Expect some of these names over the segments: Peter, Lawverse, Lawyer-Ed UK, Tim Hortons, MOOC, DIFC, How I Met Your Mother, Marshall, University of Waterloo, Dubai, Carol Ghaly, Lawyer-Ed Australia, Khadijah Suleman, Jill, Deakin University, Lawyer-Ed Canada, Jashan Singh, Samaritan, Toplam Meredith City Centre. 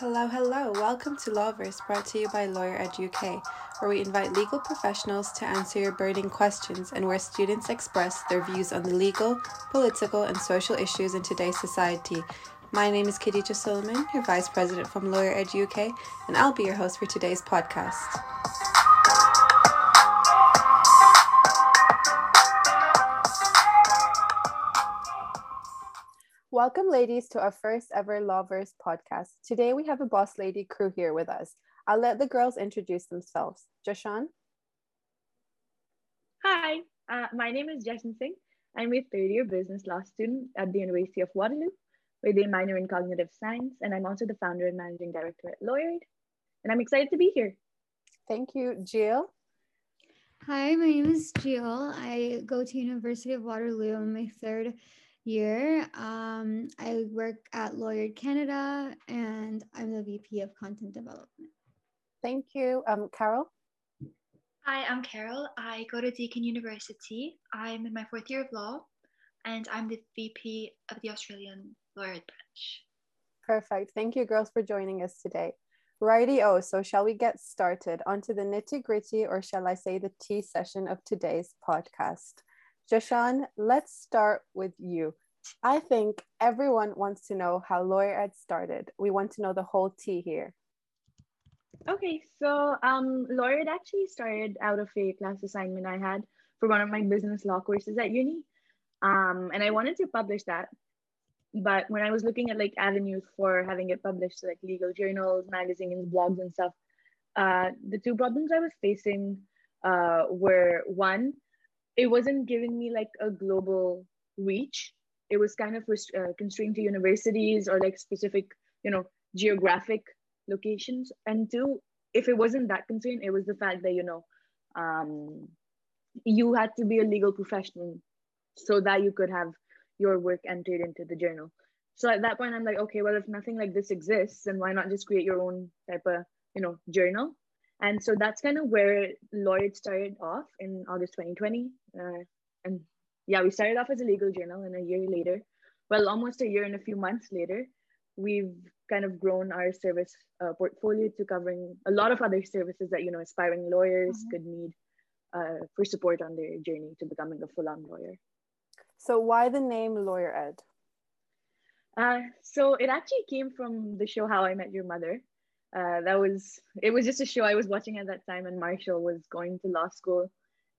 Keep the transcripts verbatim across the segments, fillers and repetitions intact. Hello, hello. Welcome to Lawverse, brought to you by Lawyer-Ed U K, where we invite legal professionals to answer your burning questions and where students express their views on the legal, political and social issues in today's society. My name is Khadijah Suleman, your Vice President from Lawyer-Ed U K, and I'll be your host for today's podcast. Welcome, ladies, to our first ever Lawverse podcast. Today, we have a boss lady crew here with us. I'll let the girls introduce themselves. Jashan? Hi, uh, my name is Jashan Singh. I'm a third-year business law student at the University of Waterloo with a minor in cognitive science, and I'm also the founder and managing director at Lawyer-Ed, and I'm excited to be here. Thank you. Jill? Hi, my name is Jill. I go to University of Waterloo in my third year. Um, I work at Lawyer-Ed Canada and I'm the V P of Content Development. Thank you. Um, Carol? Hi, I'm Carol. I go to Deakin University. I'm in my fourth year of law and I'm the V P of the Australian Lawyer-Ed branch. Perfect. Thank you, girls, for joining us today. Righty-o, so shall we get started? On to the nitty-gritty, or shall I say the tea session of today's podcast. Jashan, let's start with you. I think everyone wants to know how Lawyer-Ed started. We want to know the whole tea here. Okay, so um, Lawyer-Ed actually started out of a class assignment I had for one of my business law courses at uni. Um, and I wanted to publish that. But when I was looking at like avenues for having it published, so like legal journals, magazines, blogs and stuff, uh, the two problems I was facing uh, were one, it wasn't giving me like a global reach. It was kind of rest- uh, constrained to universities or like specific, you know, geographic locations. And two, if it wasn't that constrained, it was the fact that, you know, um, you had to be a legal professional so that you could have your work entered into the journal. So at that point, I'm like, okay, well, if nothing like this exists, then why not just create your own type of, you know, journal? And so that's kind of where Lawyer-Ed started off in August twenty twenty. Uh, and yeah, we started off as a legal journal, and a year later, well, almost a year and a few months later, we've kind of grown our service uh, portfolio to covering a lot of other services that, you know, aspiring lawyers mm-hmm. could need uh, for support on their journey to becoming a full-on lawyer. So why the name Lawyer-Ed? Uh, so it actually came from the show How I Met Your Mother. Uh, that was, it was just a show I was watching at that time, and Marshall was going to law school.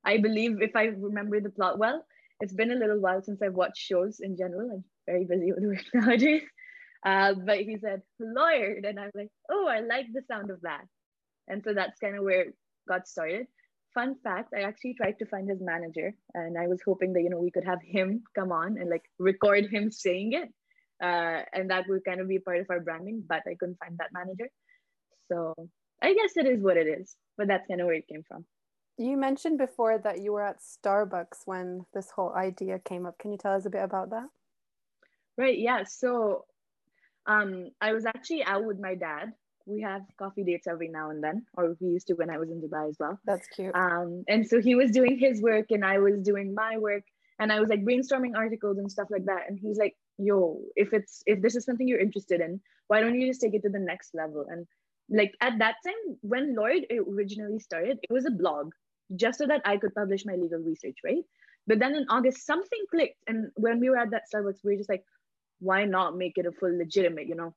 I believe, if I remember the plot well, it's been a little while since I've watched shows in general. I'm very busy with work nowadays. Uh, but he said, Lawyer-Ed, and I was like, oh, I like the sound of that. And so that's kind of where it got started. Fun fact, I actually tried to find his manager, and I was hoping that, you know, we could have him come on and like record him saying it. Uh, and that would kind of be part of our branding, but I couldn't find that manager. So I guess it is what it is, but that's kind of where it came from. You mentioned before that you were at Starbucks when this whole idea came up. Can you tell us a bit about that? Right, yeah. So um, I was actually out with my dad. We have coffee dates every now and then, or we used to when I was in Dubai as well. That's cute. Um, and so he was doing his work and I was doing my work, and I was like brainstorming articles and stuff like that. And he's like, yo, if it's if this is something you're interested in, why don't you just take it to the next level? And like at that time, when Lawyer-Ed originally started, it was a blog just so that I could publish my legal research, right? But then in August, something clicked. And when we were at that Starbucks, we were just like, why not make it a full legitimate, you know,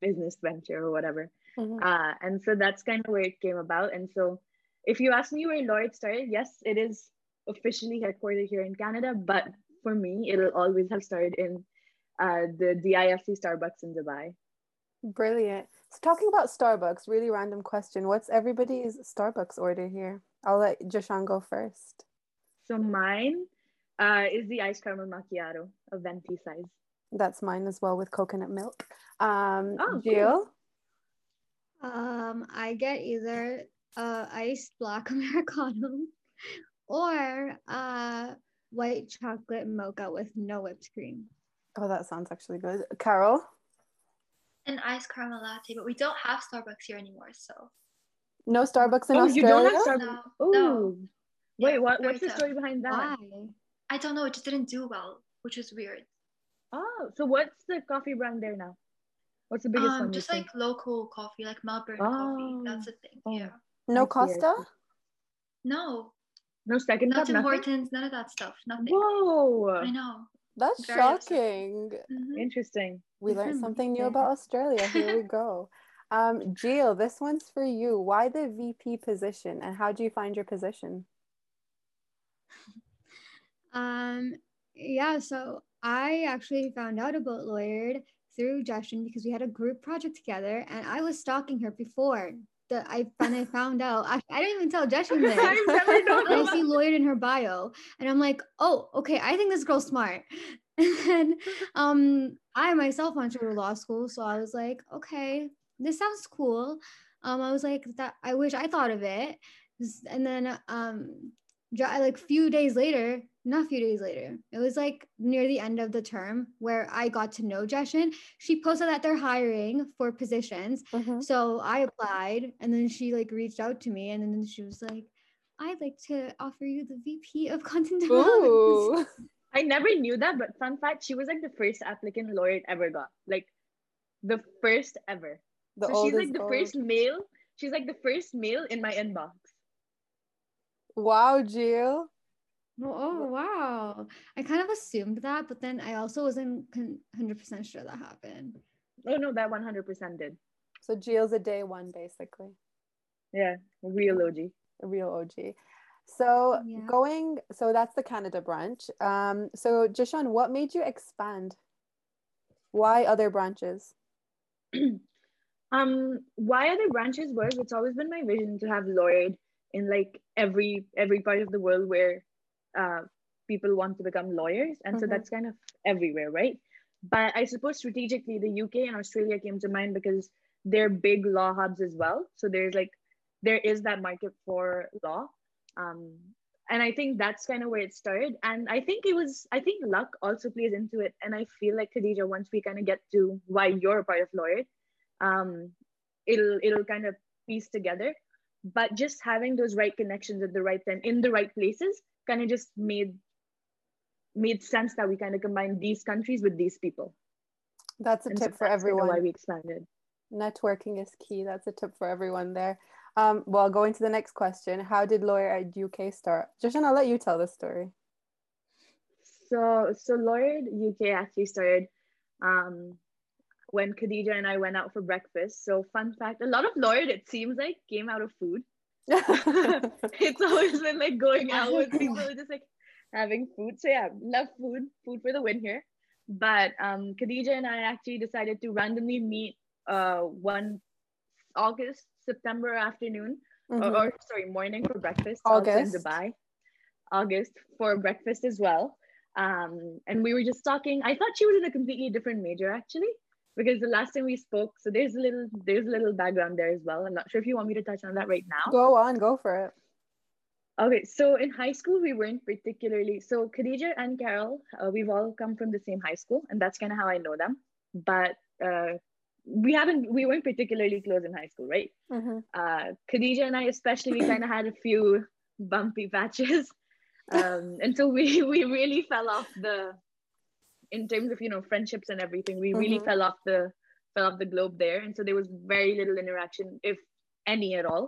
business venture or whatever. Mm-hmm. Uh, and so that's kind of where it came about. And so if you ask me where Lawyer-Ed started, yes, it is officially headquartered here in Canada. But for me, it'll always have started in uh, the D I F C Starbucks in Dubai. Brilliant. So talking about Starbucks, really random question. What's everybody's Starbucks order here? I'll let Jashan go first. So mine uh, is the iced caramel macchiato, a venti size. That's mine as well, with coconut milk. Um, oh, Jill? Cool. Um, I get either uh, iced black Americano or uh, white chocolate mocha with no whipped cream. Oh, that sounds actually good. Carol? An iced caramel latte, but we don't have Starbucks here anymore, so. No Starbucks in oh, Australia? Oh, you don't have Starbucks? No, no. Wait, yeah, what, what's the story behind that? Why? I don't know, it just didn't do well, which was weird. Oh, so what's the coffee brand there now? What's the biggest um, one? Just like think? Local coffee, like Melbourne oh. coffee. That's the thing. Oh. Yeah. No Costa? No. No second cup, nothing? Tim Hortons, none of that stuff. Nothing. Whoa. I know. That's Very shocking. Mm-hmm. Interesting. We mm-hmm. learned something new yeah. about Australia. Here we go. Um, Jill, this one's for you. Why the V P position and how do you find your position? Um, yeah, so I actually found out about Lawyer-Ed through Jashan because we had a group project together and I was stalking her before that I and I found out. I, I didn't even tell Jashan this. I see Lawyer-Ed in her bio and I'm like, oh, okay, I think this girl's smart. And then um, I myself went to law school, so I was like, okay, this sounds cool. Um, I was like, that. I wish I thought of it. And then um, like few days later, not a few days later, it was like near the end of the term where I got to know Jashan. She posted that they're hiring for positions. Mm-hmm. So I applied and then she like reached out to me and then she was like, I'd like to offer you the V P of content development. Ooh. I never knew that, but fun fact, she was like the first applicant Lawyer-Ed ever got. Like the first ever. The so she's like the old. first male. She's like the first male in my inbox. Wow, Jill. Oh, wow. I kind of assumed that, but then I also wasn't one hundred percent sure that happened. Oh, no, that one hundred percent did. So Jill's a day one, basically. Yeah, a real O G. A real O G. So yeah. going, so that's the Canada branch. Um, so Jashan, what made you expand? Why other branches? um, why other branches was, it's always been my vision to have Lawyer-Ed in like every, every part of the world where Uh, people want to become lawyers, and mm-hmm. so that's kind of everywhere, right? But I suppose strategically the U K and Australia came to mind because they're big law hubs as well, so there's like there is that market for law, um, and I think that's kind of where it started. And I think it was I think luck also plays into it, and I feel like, Khadijah, once we kind of get to why you're a part of Lawyer-Ed, um, it'll it'll kind of piece together. But just having those right connections at the right time in the right places kind of just made made sense that we kind of combine these countries with these people. That's a and tip so for everyone. Why we expanded. Networking is key. That's a tip for everyone there. Um, well, going to the next question. How did Lawyer-Ed U K start? Jashan, I'll let you tell the story. So, so Lawyer-Ed U K actually started um, when Khadijah and I went out for breakfast. So fun fact, a lot of Lawyer-Ed, it seems like, came out of food. It's always been like going out with people, just like having food. So yeah, love food, food for the win here. But um, Khadijah and I actually decided to randomly meet uh, one August, September afternoon, mm-hmm. or, or sorry, morning for breakfast. August. In Dubai. August for breakfast as well. Um, and we were just talking. I thought she was in a completely different major actually, because the last time we spoke, so there's a little there's a little background there as well. I'm not sure if you want me to touch on that right now. Go on, go for it. Okay, so in high school, we weren't particularly, so Khadijah and Carol, uh, we've all come from the same high school, and that's kind of how I know them. But uh, we haven't, we weren't particularly close in high school, right? Mm-hmm. Uh, Khadijah and I especially, we kind of had a few bumpy patches um, until we, we really fell off the, in terms of, you know, friendships and everything, we really mm-hmm. fell off the fell off the globe there. And so there was very little interaction, if any at all,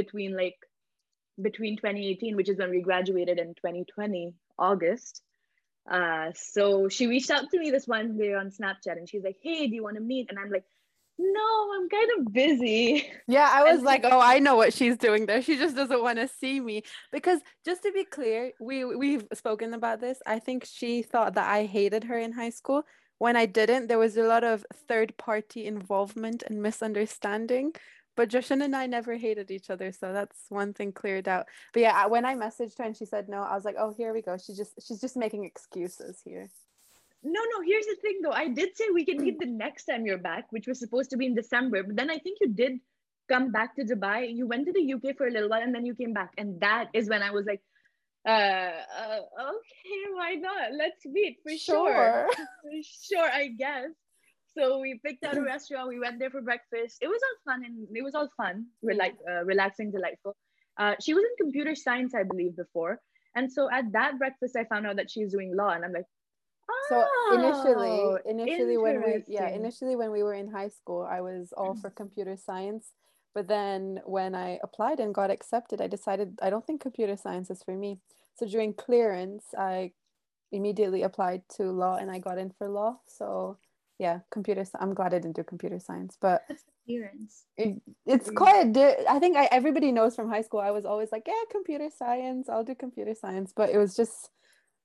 between like between twenty eighteen, which is when we graduated, and twenty twenty August. Uh, so she reached out to me this one day on Snapchat, and she's like, "Hey, do you want to meet?" And I'm like, "No, I'm kind of busy." Yeah, I was like, "Oh, I know what she's doing there. She just doesn't want to see me." Because just to be clear, we we've spoken about this. I think she thought that I hated her in high school. When I didn't, there was a lot of third party involvement and misunderstanding. But Jashan and I never hated each other, so that's one thing cleared out. But yeah, when I messaged her and she said no, I was like, "Oh, here we go. She just she's just making excuses here." No, no, here's the thing though. I did say we can meet the next time you're back, which was supposed to be in December. But then I think you did come back to Dubai. You went to the U K for a little while and then you came back. And that is when I was like, uh, uh okay, why not? Let's meet for sure. Sure. Sure, I guess. So we picked out a restaurant. We went there for breakfast. It was all fun. And it was all fun, Rel- uh, relaxing, delightful. Uh, she was in computer science, I believe, before. And so at that breakfast, I found out that she's doing law. And I'm like, So initially, initially when we, yeah, initially when we were in high school, I was all for computer science. But then when I applied and got accepted, I decided I don't think computer science is for me. So during clearance, I immediately applied to law and I got in for law. So yeah, computer. I'm glad I didn't do computer science, but clearance. It, it's quite. I think I, everybody knows from high school. I was always like, yeah, computer science. I'll do computer science. But it was just,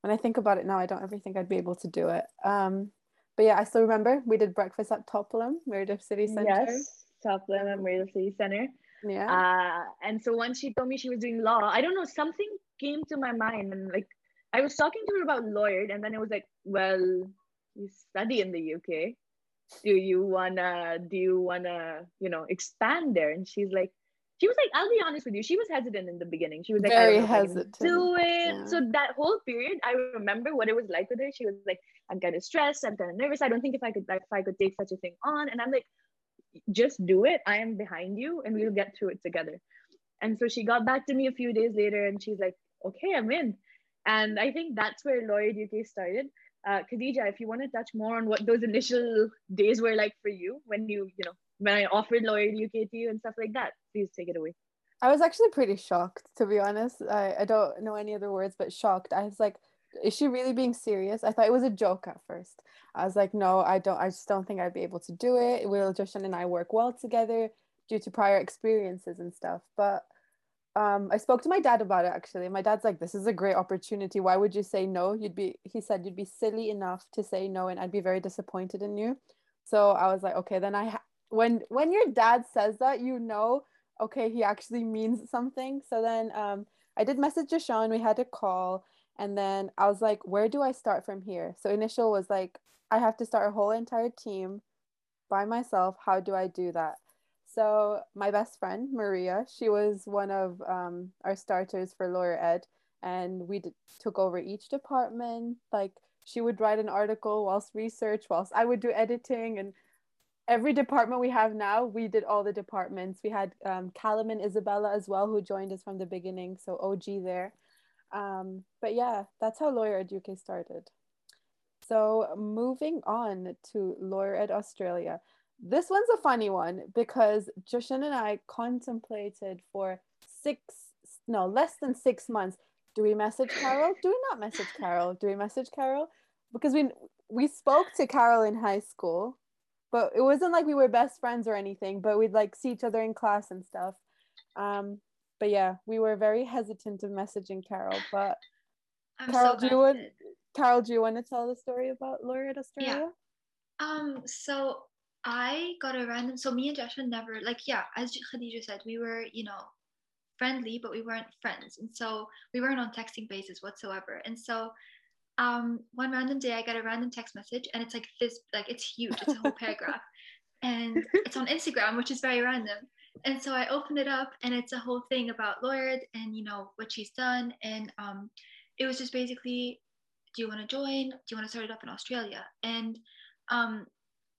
when I think about it now, I don't ever think I'd be able to do it. Um, but yeah, I still remember we did breakfast at Toplam Meredith City Centre. Yes, Toplam and Meredith City Centre. Yeah. Uh, and so once she told me she was doing law, I don't know, something came to my mind, and like I was talking to her about Lawyer-Ed, and then it was like, well, you study in the U K. Do you wanna? Do you wanna? You know, expand there? And she's like, she was like, I'll be honest with you, she was hesitant in the beginning. She was like, very I don't know hesitant. I can do it. Yeah. So that whole period, I remember what it was like with her. She was like, I'm kind of stressed. I'm kind of nervous. I don't think if I could, if I could take such a thing on. And I'm like, just do it. I am behind you, and we'll get through it together. And so she got back to me a few days later, and she's like, okay, I'm in. And I think that's where Lawyer-Ed U K started. Uh, Khadijah, if you want to touch more on what those initial days were like for you when you, you know, when I offered Lawyer-Ed U K to you and stuff like that, please take it away. I was actually pretty shocked, to be honest. I, I don't know any other words but shocked. I was like, is she really being serious? I thought it was a joke at first. I was like, no, I don't, I just don't think I'd be able to do it. Will Jashan and I work well together due to prior experiences and stuff. But Um, I spoke to my dad about it, actually. My dad's like, this is a great opportunity. Why would you say no? You'd be, he said, you'd be silly enough to say no, and I'd be very disappointed in you. So I was like, okay, then I, ha when, when your dad says that, you know, okay, he actually means something. So then um, I did message Jashan, we had a call, and then I was like, where do I start from here? So initial was like, I have to start a whole entire team by myself. How do I do that? So my best friend, Maria, she was one of um, our starters for Lawyer-Ed, and we d took over each department. Like, she would write an article whilst research, whilst I would do editing, and every department we have now, we did all the departments. We had um, Callum and Isabella as well, who joined us from the beginning, so O G there. Um, but yeah, that's how Lawyer-Ed U K started. So moving on to Lawyer-Ed Australia. This one's a funny one because Jashan and I contemplated for six, no, less than six months. Do we message Carol? Do we not message Carol? Do we message Carol? Because we we spoke to Carol in high school, but it wasn't like we were best friends or anything, but we'd like see each other in class and stuff. Um, but yeah, we were very hesitant of messaging Carol, but I'm Carol, so do you want, Carol, do you want to tell the story about Lawyer-Ed Australia? Yeah. Um, so I got a random, so me and Jashan never, like, yeah, as Khadijah said, we were, you know, friendly, but we weren't friends. And so we weren't on texting basis whatsoever. And so um, one random day I got a random text message, and it's like this, like, it's huge. It's a whole paragraph. And it's on Instagram, which is very random. And so I opened it up, and it's a whole thing about Lawyer-Ed and, you know, what she's done. And um, it was just basically, do you want to join? Do you want to start it up in Australia? And um,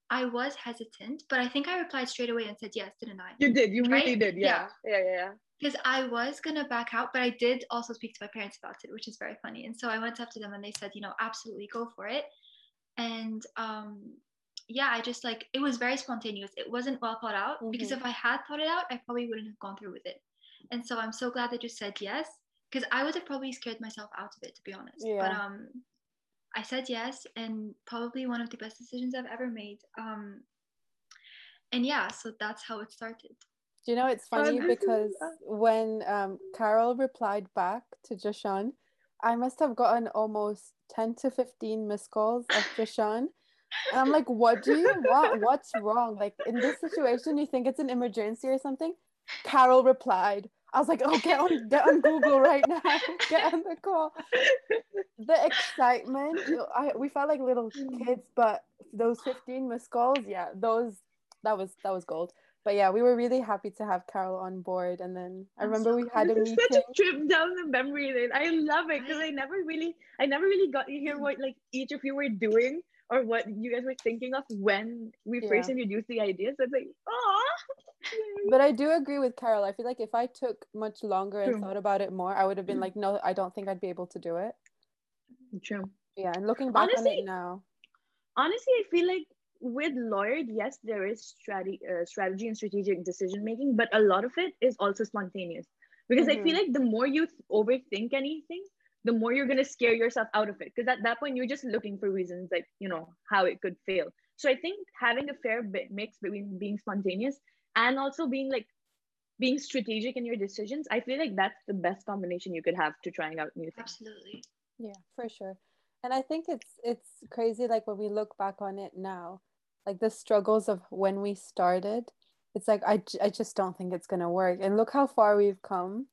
I was hesitant, but I think I replied straight away and said yes, didn't I? You did, you right? really did, yeah. Yeah, yeah, yeah. Because I was going to back out, but I did also speak to my parents about it, which is very funny. And so I went up to them and they said, you know, absolutely go for it. And um, yeah, I just like, it was very spontaneous. It wasn't well thought out mm-hmm. because if I had thought it out, I probably wouldn't have gone through with it. And so I'm so glad that you said yes, because I would have probably scared myself out of it, to be honest. Yeah. But um. I said yes, and probably one of the best decisions I've ever made. Um, and yeah, so that's how it started. Do you know, it's funny um, because when um, Carol replied back to Jashan, I must have gotten almost ten to fifteen missed calls of Jashan. And I'm like, what do you want? What's wrong? Like, in this situation, you think it's an emergency or something? Carol replied. I was like, oh, get on, get on Google right now. Get on the call. The excitement. I, we felt like little kids, but those fifteen missed calls, yeah, those, that was, that was gold. But yeah, we were really happy to have Carol on board. And then I remember we had a meeting. Such a trip down the memory lane. I love it because I never really, I never really got to hear what like each of you were doing or what you guys were thinking of when we yeah. first introduced the ideas. So it's like, oh. But I do agree with Carol. I feel like if I took much longer and True. Thought about it more, I would have been mm. like, no, I don't think I'd be able to do it. True. Yeah, and looking back honestly, on it now. Honestly, I feel like with Lawyer-ed, yes, there is strategy, uh, strategy and strategic decision making, but a lot of it is also spontaneous. Because mm-hmm. I feel like the more you th- overthink anything, the more you're going to scare yourself out of it. Because at that point, you're just looking for reasons, like, you know, how it could fail. So I think having a fair bit mix between being spontaneous and also being like, being strategic in your decisions, I feel like that's the best combination you could have to trying out new things. Absolutely. Yeah, for sure. And I think it's it's crazy, like when we look back on it now, like the struggles of when we started, it's like, I, I just don't think it's going to work. And look how far we've come.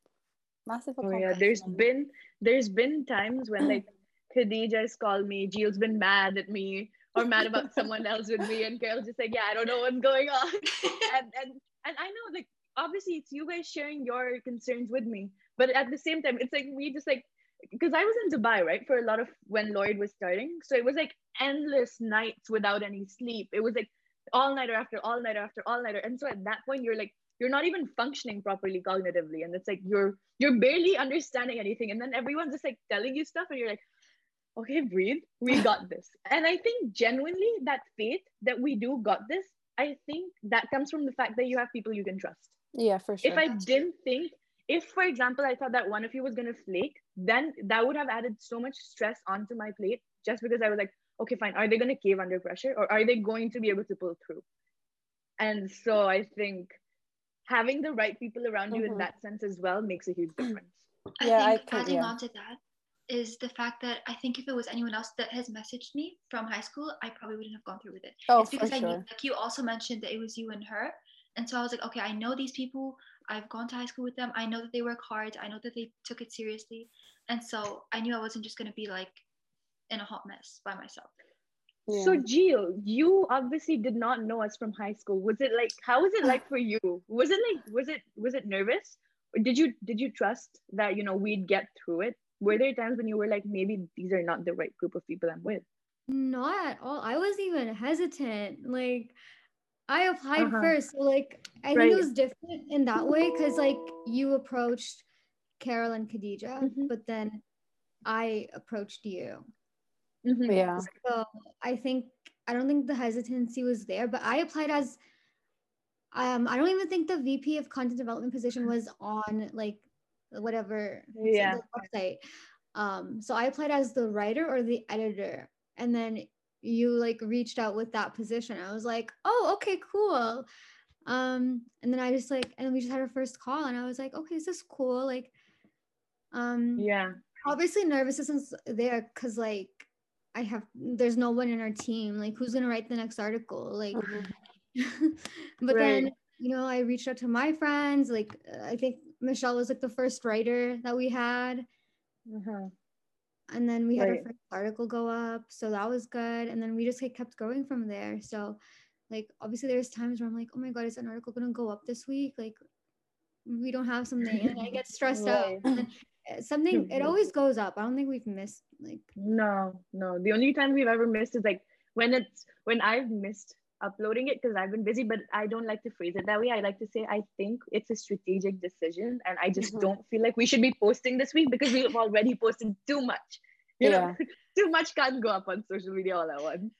Massive accomplishment. Oh yeah, there's been, there's been times when like Khadijah's called me, Jill's been mad at me or mad about someone else with me, and Carol's just like, yeah, I don't know what's going on. and, and and I know, like, obviously it's you guys sharing your concerns with me, but at the same time, it's like, we just like, because I was in Dubai, right, for a lot of when Lawyer-ed was starting. So it was like endless nights without any sleep. It was like all-nighter after all-nighter after all-nighter. And so at that point, you're like, you're not even functioning properly cognitively. And it's like, you're you're barely understanding anything. And then everyone's just like telling you stuff and you're like, okay, breathe, we got this. And I think genuinely that faith that we do got this, I think that comes from the fact that you have people you can trust. Yeah, for sure. If I didn't think, if for example, I thought that one of you was going to flake, then that would have added so much stress onto my plate just because I was like, okay, fine. Are they going to cave under pressure or are they going to be able to pull through? And so I think having the right people around mm-hmm. you in that sense as well makes a huge difference. I yeah, think I can, adding yeah. on to that is the fact that I think if it was anyone else that has messaged me from high school, I probably wouldn't have gone through with it. Oh, it's because for I sure. knew, like you also mentioned that it was you and her. And so I was like, okay, I know these people. I've gone to high school with them. I know that they work hard. I know that they took it seriously. And so I knew I wasn't just going to be like in a hot mess by myself. Yeah. So Jill, you obviously did not know us from high school. Was it like, how was it like for you? Was it like, was it, was it nervous? Or did you, did you trust that, you know, we'd get through it? Were there times when you were like, maybe these are not the right group of people I'm with? Not at all. I was even hesitant. Like, I applied uh-huh. first, so like I right. think it was different in that way because like you approached Carol and Khadijah, mm-hmm. but then I approached you. Mm-hmm. Yeah. So I think I don't think the hesitancy was there, but I applied as um I don't even think the V P of content development position was on like whatever yeah. website. Um, so I applied as the writer or the editor, and then you like reached out with that position. I was like, oh, okay, cool. Um, and then I just like, and we just had our first call and I was like, okay, is this cool? Like, um, yeah, obviously nervousness there. Cause like I have, there's no one in our team, like who's going to write the next article? Like, mm-hmm. but right. then, you know, I reached out to my friends. Like, I think Michelle was like the first writer that we had. Mm-hmm. And then we had right. our first article go up, so that was good. And then we just like kept going from there. So, like obviously, there's times where I'm like, "Oh my god, is an article gonna go up this week?" Like, we don't have something, and I get stressed right. out. And something it always goes up. I don't think we've missed like no, no. The only time we've ever missed is like when it's when I've missed uploading it because I've been busy. But I don't like to phrase it that way. I like to say I think it's a strategic decision, and I just mm-hmm. don't feel like we should be posting this week because we've already posted too much. You yeah. know, too much can't go up on social media all at once.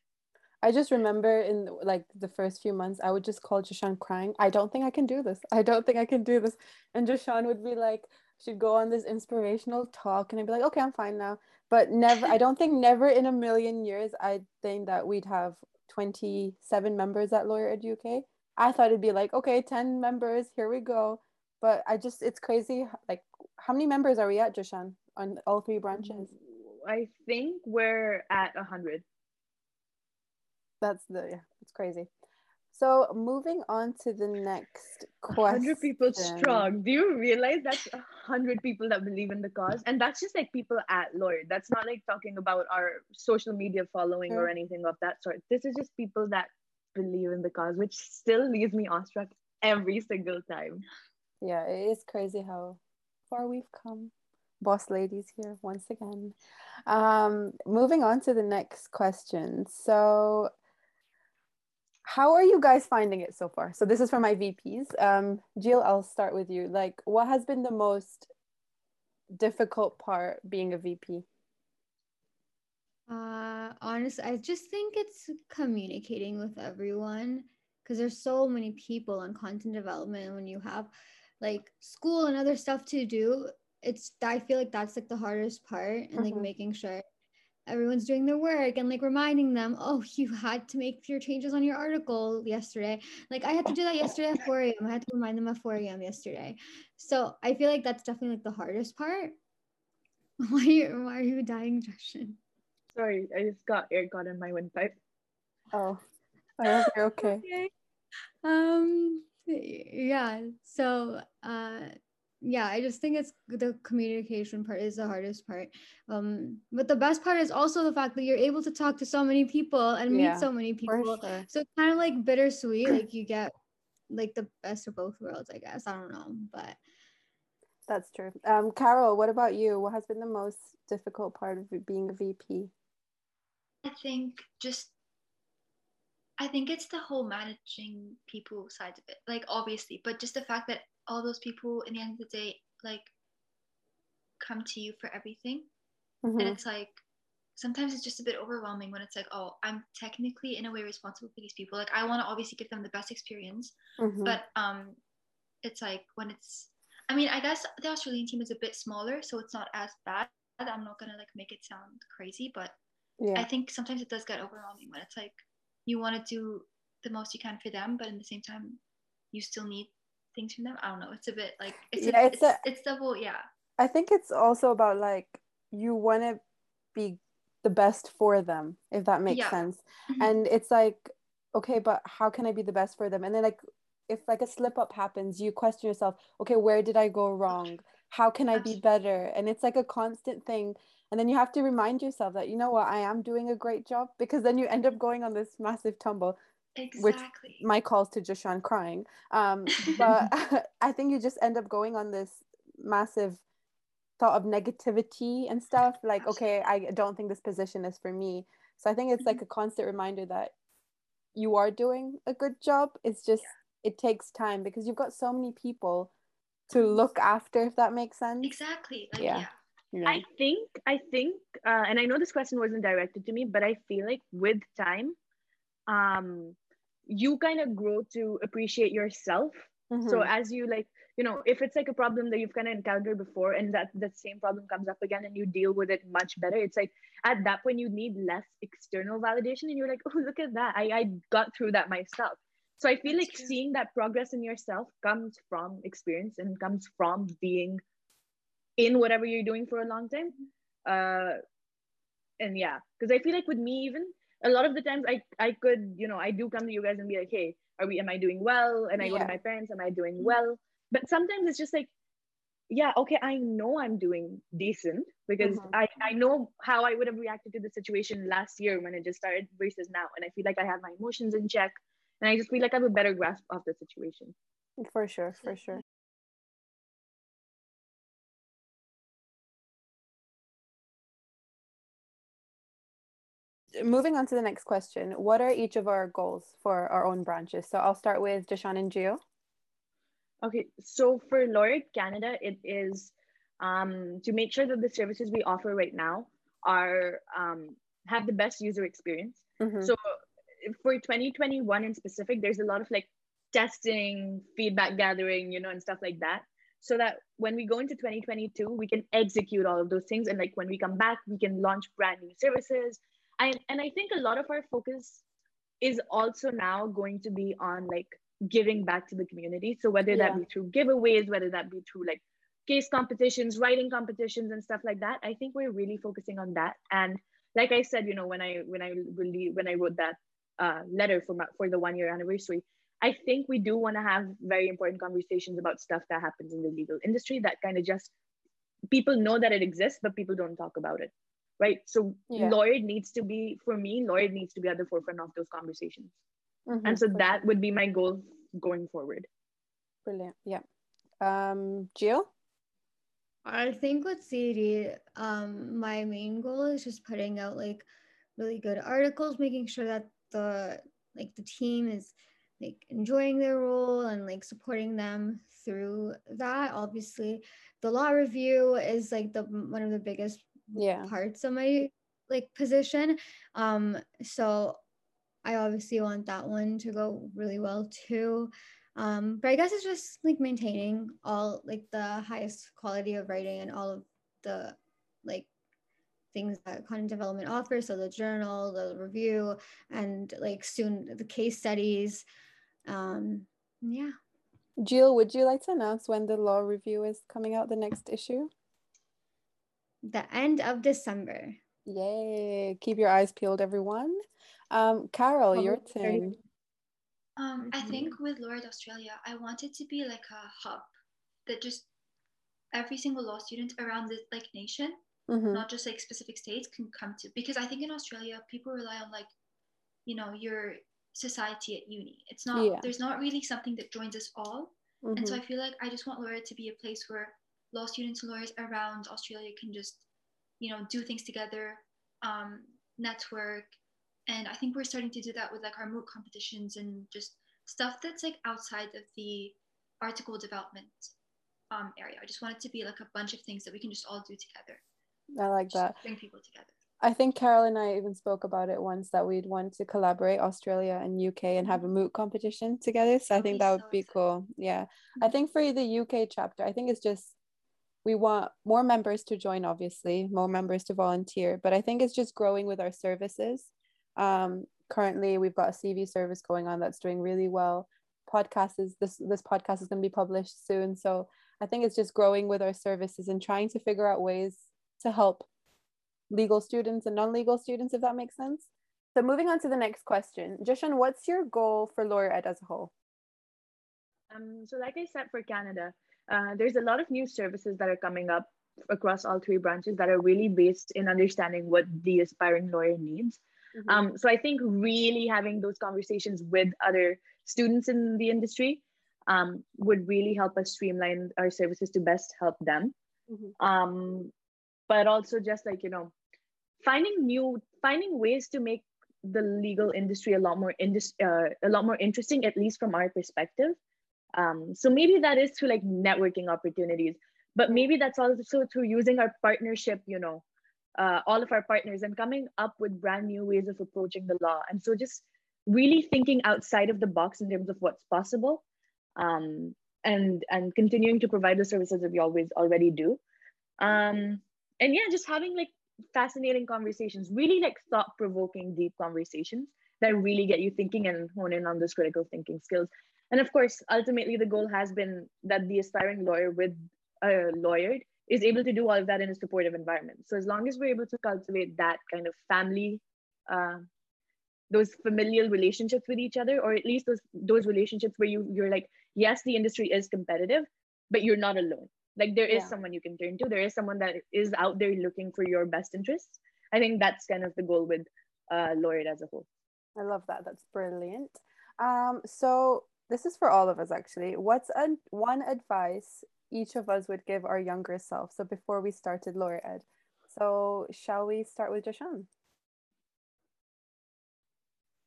I just remember in like the first few months, I would just call Jashan crying. I don't think I can do this. I don't think I can do this. And Jashan would be like, she'd go on this inspirational talk, and I'd be like, okay, I'm fine now. But never, I don't think never in a million years, I think that we'd have twenty-seven members at Lawyer-Ed U K. I thought it'd be like, okay, ten members, here we go. But I just, it's crazy. Like, how many members are we at, Jashan, on all three branches? I think we're at one hundred. That's the, yeah, it's crazy. So moving on to the next question. one hundred people strong. Do you realize that's one hundred people that believe in the cause? And that's just like people at Lawyer-ed. That's not like talking about our social media following mm. or anything of that sort. This is just people that believe in the cause, which still leaves me awestruck every single time. Yeah, it is crazy how far we've come. Boss ladies here once again. Um, moving on to the next question. So... how are you guys finding it so far? So this is from my V Ps. Um, Jill, I'll start with you. Like, what has been the most difficult part being a V P? Uh, honestly, I just think it's communicating with everyone, because there's so many people on content development. When you have like school and other stuff to do, it's, I feel like that's like the hardest part, and mm-hmm. like making sure everyone's doing their work, and like reminding them, oh, you had to make your changes on your article yesterday. Like I had to do that yesterday at four a.m. I had to remind them at four a.m. yesterday. So I feel like that's definitely like the hardest part. Why are you, why are you dying, Jashan? Sorry, I just got air got in my windpipe. Oh, okay, okay. okay. Um, yeah. So, uh, yeah, I just think it's the communication part is the hardest part. Um, but the best part is also the fact that you're able to talk to so many people and meet yeah, so many people. Sure. So it's kind of like bittersweet. Like you get like the best of both worlds, I guess. I don't know, but. That's true. Um, Carol, what about you? What has been the most difficult part of being a V P? I think just, I think it's the whole managing people side of it, like obviously, but just the fact that all those people in the end of the day, like come to you for everything. Mm-hmm. And it's like, sometimes it's just a bit overwhelming when it's like, oh, I'm technically in a way responsible for these people. Like I want to obviously give them the best experience, mm-hmm. but um, it's like when it's, I mean, I guess the Australian team is a bit smaller, so it's not as bad. I'm not going to, like, make it sound crazy, but yeah. I think sometimes it does get overwhelming when it's, like, you want to do the most you can for them, but in the same time, you still need things from them. I don't know. It's a bit, like, it's, yeah, a, it's, it's, a, it's double, yeah. I think it's also about, like, you want to be the best for them, if that makes yeah. sense. Mm-hmm. And it's, like, okay, but how can I be the best for them? And then, like, if like a slip up happens, you question yourself, okay, where did I go wrong? How can I be better? And it's like a constant thing. And then you have to remind yourself that, you know what, I am doing a great job, because then you end up going on this massive tumble, exactly. which my calls to Jashan crying. Um, but I think you just end up going on this massive thought of negativity and stuff. Like, okay, I don't think this position is for me. So I think it's like a constant reminder that you are doing a good job. It's just, yeah. it takes time, because you've got so many people to look after, if that makes sense. Exactly. Like, yeah. yeah. I think, I think, uh, and I know this question wasn't directed to me, but I feel like with time, um, you kind of grow to appreciate yourself. Mm-hmm. So as you like, you know, if it's like a problem that you've kind of encountered before, and that the same problem comes up again and you deal with it much better, it's like at that point you need less external validation, and you're like, oh, look at that. I, I got through that myself. So I feel That's like true. Seeing that progress in yourself comes from experience and comes from being in whatever you're doing for a long time. Uh, and yeah, because I feel like with me, even a lot of the times I, I could, you know, I do come to you guys and be like, hey, are we, am I doing well? And I yeah. go to my parents, am I doing well? But sometimes it's just like, yeah, okay, I know I'm doing decent, because mm-hmm. I, I know how I would have reacted to the situation last year when it just started versus now. And I feel like I have my emotions in check. And I just feel like I have a better grasp of the situation. For sure, for sure. Moving on to the next question, what are each of our goals for our own branches? So I'll start with Jashan and Gio. Okay, so for Lawyer-Ed Canada, it is um, to make sure that the services we offer right now are um, have the best user experience. Mm-hmm. So for twenty twenty-one in specific, there's a lot of like testing, feedback gathering, you know, and stuff like that, so that when we go into twenty twenty-two, we can execute all of those things, and like when we come back, we can launch brand new services. And and I think a lot of our focus is also now going to be on like giving back to the community. So whether that yeah. be through giveaways, whether that be through like case competitions, writing competitions, and stuff like that, I think we're really focusing on that. And like I said, you know, when I when I really when I wrote that Uh, letter for my, for the one year anniversary, I think we do want to have very important conversations about stuff that happens in the legal industry that kind of just people know that it exists, but people don't talk about it, right? So yeah. Lawyer-Ed needs to be, for me, Lawyer-Ed needs to be at the forefront of those conversations, mm-hmm, and so perfect. That would be my goal going forward. Brilliant. Yeah. um Jill? I think with C D, um my main goal is just putting out like really good articles, making sure that the like the team is like enjoying their role and like supporting them through that. Obviously the law review is like the one of the biggest yeah. parts of my like position. Um, so I obviously want that one to go really well too. Um, but I guess it's just like maintaining all like the highest quality of writing and all of the like things that content development offers. So the journal, the review, and like soon the case studies. Um, yeah. Jill, would you like to announce when the law review is coming out, the next issue? The end of December. Yay. Keep your eyes peeled, everyone. Um, Carol, your turn. Um, I think with Lawyer-Ed Australia, I want it to be like a hub that just every single law student around the like nation, mm-hmm. not just like specific states, can come to. Because I think in Australia, people rely on like, you know, your society at uni. It's not, yeah. there's not really something that joins us all. Mm-hmm. And so I feel like I just want Lawyer-Ed to be a place where law students and lawyers around Australia can just, you know, do things together, um, network. And I think we're starting to do that with like our MOOC competitions and just stuff that's like outside of the article development um, area. I just want it to be like a bunch of things that we can just all do together. I like just that. Bring people together. I think Carol and I even spoke about it once, that we'd want to collaborate Australia and U K and have a MOOC competition together. So I think that would be cool. Yeah. Mm-hmm. I think for the U K chapter, I think it's just, we want more members to join, obviously, more members to volunteer, but I think it's just growing with our services. Um, currently we've got a C V service going on that's doing really well. Podcast is this this podcast is going to be published soon, so I think it's just growing with our services and trying to figure out ways to help legal students and non-legal students, if that makes sense. So moving on to the next question, Jashan, what's your goal for Lawyer-Ed as a whole? Um, so like I said, for Canada, uh, there's a lot of new services that are coming up across all three branches that are really based in understanding what the aspiring lawyer needs. Mm-hmm. Um, so I think really having those conversations with other students in the industry um, would really help us streamline our services to best help them. Mm-hmm. Um, but also just like, you know, finding new, finding ways to make the legal industry a lot more, indus- uh, a lot more interesting, at least from our perspective. Um, so maybe that is through like networking opportunities, but maybe that's also through using our partnership, you know, Uh, all of our partners and coming up with brand new ways of approaching the law. And so just really thinking outside of the box in terms of what's possible, um, and, and continuing to provide the services that we always already do. Um, and yeah, just having like fascinating conversations, really like thought-provoking, deep conversations that really get you thinking and hone in on those critical thinking skills. And of course, ultimately the goal has been that the aspiring lawyer with a lawyer is able to do all of that in a supportive environment. So as long as we're able to cultivate that kind of family, uh, those familial relationships with each other, or at least those those relationships where you, you're like, yes, the industry is competitive, but you're not alone. Like there is yeah. someone you can turn to. There is someone that is out there looking for your best interests. I think that's kind of the goal with uh, Lawyer-Ed as a whole. I love that. That's brilliant. Um, so this is for all of us, actually. What's a, one advice each of us would give our younger self? So before we started Lawyer-Ed. So shall we start with Jashan?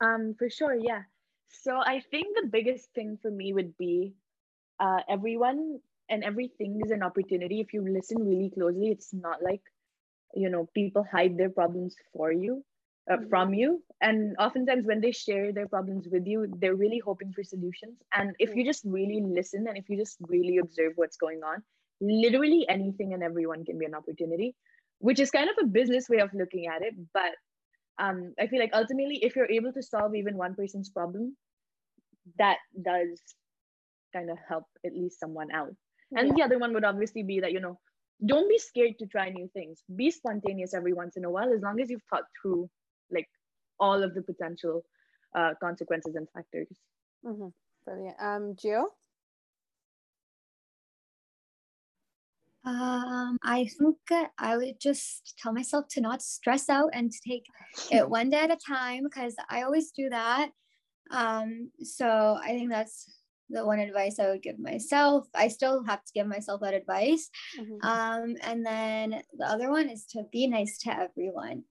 Um, for sure, yeah. So I think the biggest thing for me would be uh, everyone and everything is an opportunity. If you listen really closely, it's not like, you know, people hide their problems for you, uh, mm-hmm. from you. And oftentimes when they share their problems with you, they're really hoping for solutions. And if you just really listen and if you just really observe what's going on, literally anything and everyone can be an opportunity, which is kind of a business way of looking at it. But um, I feel like ultimately, if you're able to solve even one person's problem, that does kind of help at least someone out. And yeah. the other one would obviously be that, you know, don't be scared to try new things. Be spontaneous every once in a while, as long as you've thought through, like, all of the potential uh, consequences and factors. Mm-hmm. Brilliant. Um, Jill? Um, I think I would just tell myself to not stress out and to take it one day at a time, because I always do that. Um, so I think that's the one advice I would give myself. I still have to give myself that advice. Mm-hmm. Um, and then the other one is to be nice to everyone.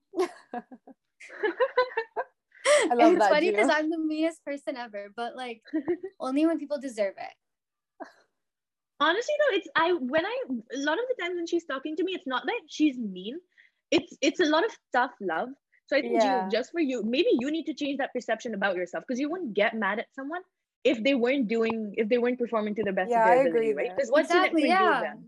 I love it's that, funny because I'm the meanest person ever, but like only when people deserve it. Honestly though, it's I when I a lot of the times when she's talking to me, it's not that she's mean, it's it's a lot of tough love. So I think yeah. you, just for you, maybe you need to change that perception about yourself, because you wouldn't get mad at someone if they weren't doing, if they weren't performing to their best yeah, of their I ability, agree right? Because what's exactly, in it for yeah. you then?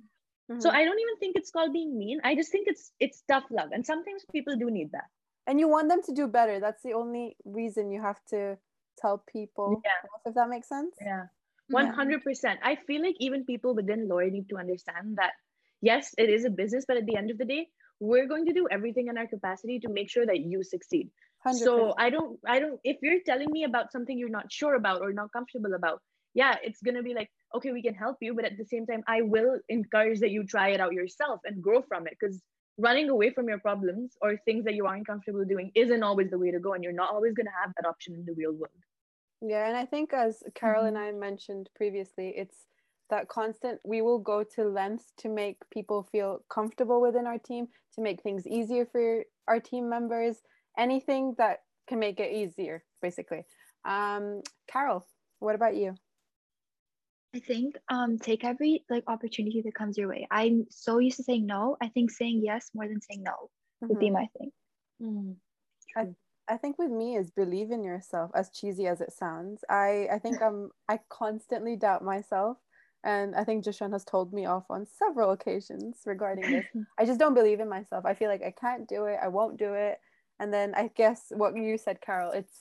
Mm-hmm. So I don't even think it's called being mean. I just think it's it's tough love. And sometimes people do need that. And you want them to do better. That's the only reason you have to tell people, yeah. if that makes sense. Yeah, one hundred percent. Yeah. I feel like even people within Lawyer need to understand that, yes, it is a business, but at the end of the day, we're going to do everything in our capacity to make sure that you succeed. one hundred percent. So I don't, I don't, if you're telling me about something you're not sure about or not comfortable about, yeah, it's going to be like, okay, we can help you. But at the same time, I will encourage that you try it out yourself and grow from it, because running away from your problems or things that you aren't comfortable doing isn't always the way to go. And you're not always going to have that option in the real world. Yeah. And I think, as Carol and I mentioned previously, it's that constant, we will go to lengths to make people feel comfortable within our team, to make things easier for our team members, anything that can make it easier, basically. Um, Carol, what about you? I think um, take every like opportunity that comes your way. I'm so used to saying no. I think saying yes more than saying no would mm-hmm. be my thing. Mm. I, I think with me is believe in yourself, as cheesy as it sounds. I, I think I'm, I constantly doubt myself. And I think Jashan has told me off on several occasions regarding this. I just don't believe in myself. I feel like I can't do it. I won't do it. And then I guess what you said, Carol, it's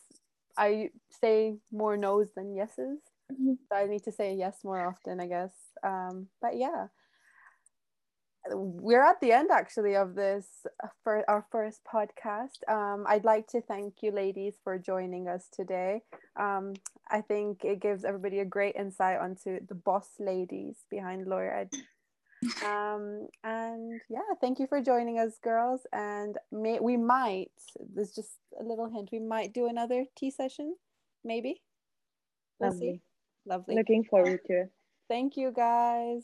I say more no's than yeses. So I need to say yes more often, I guess. Um, but yeah, we're at the end actually of this for our first podcast. Um, I'd like to thank you ladies for joining us today. Um, I think it gives everybody a great insight onto the boss ladies behind Lawyer-Ed. Um, and yeah, thank you for joining us, girls. And may, we might, there's just a little hint, we might do another tea session, maybe. We'll Lovely. See. Lovely. Looking forward to it. Thank you, guys.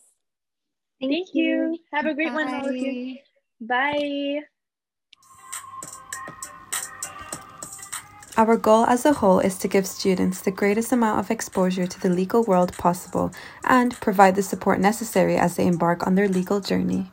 Thank, Thank you. you. Have a great Bye. One, all of you. Bye. Our goal as a whole is to give students the greatest amount of exposure to the legal world possible and provide the support necessary as they embark on their legal journey.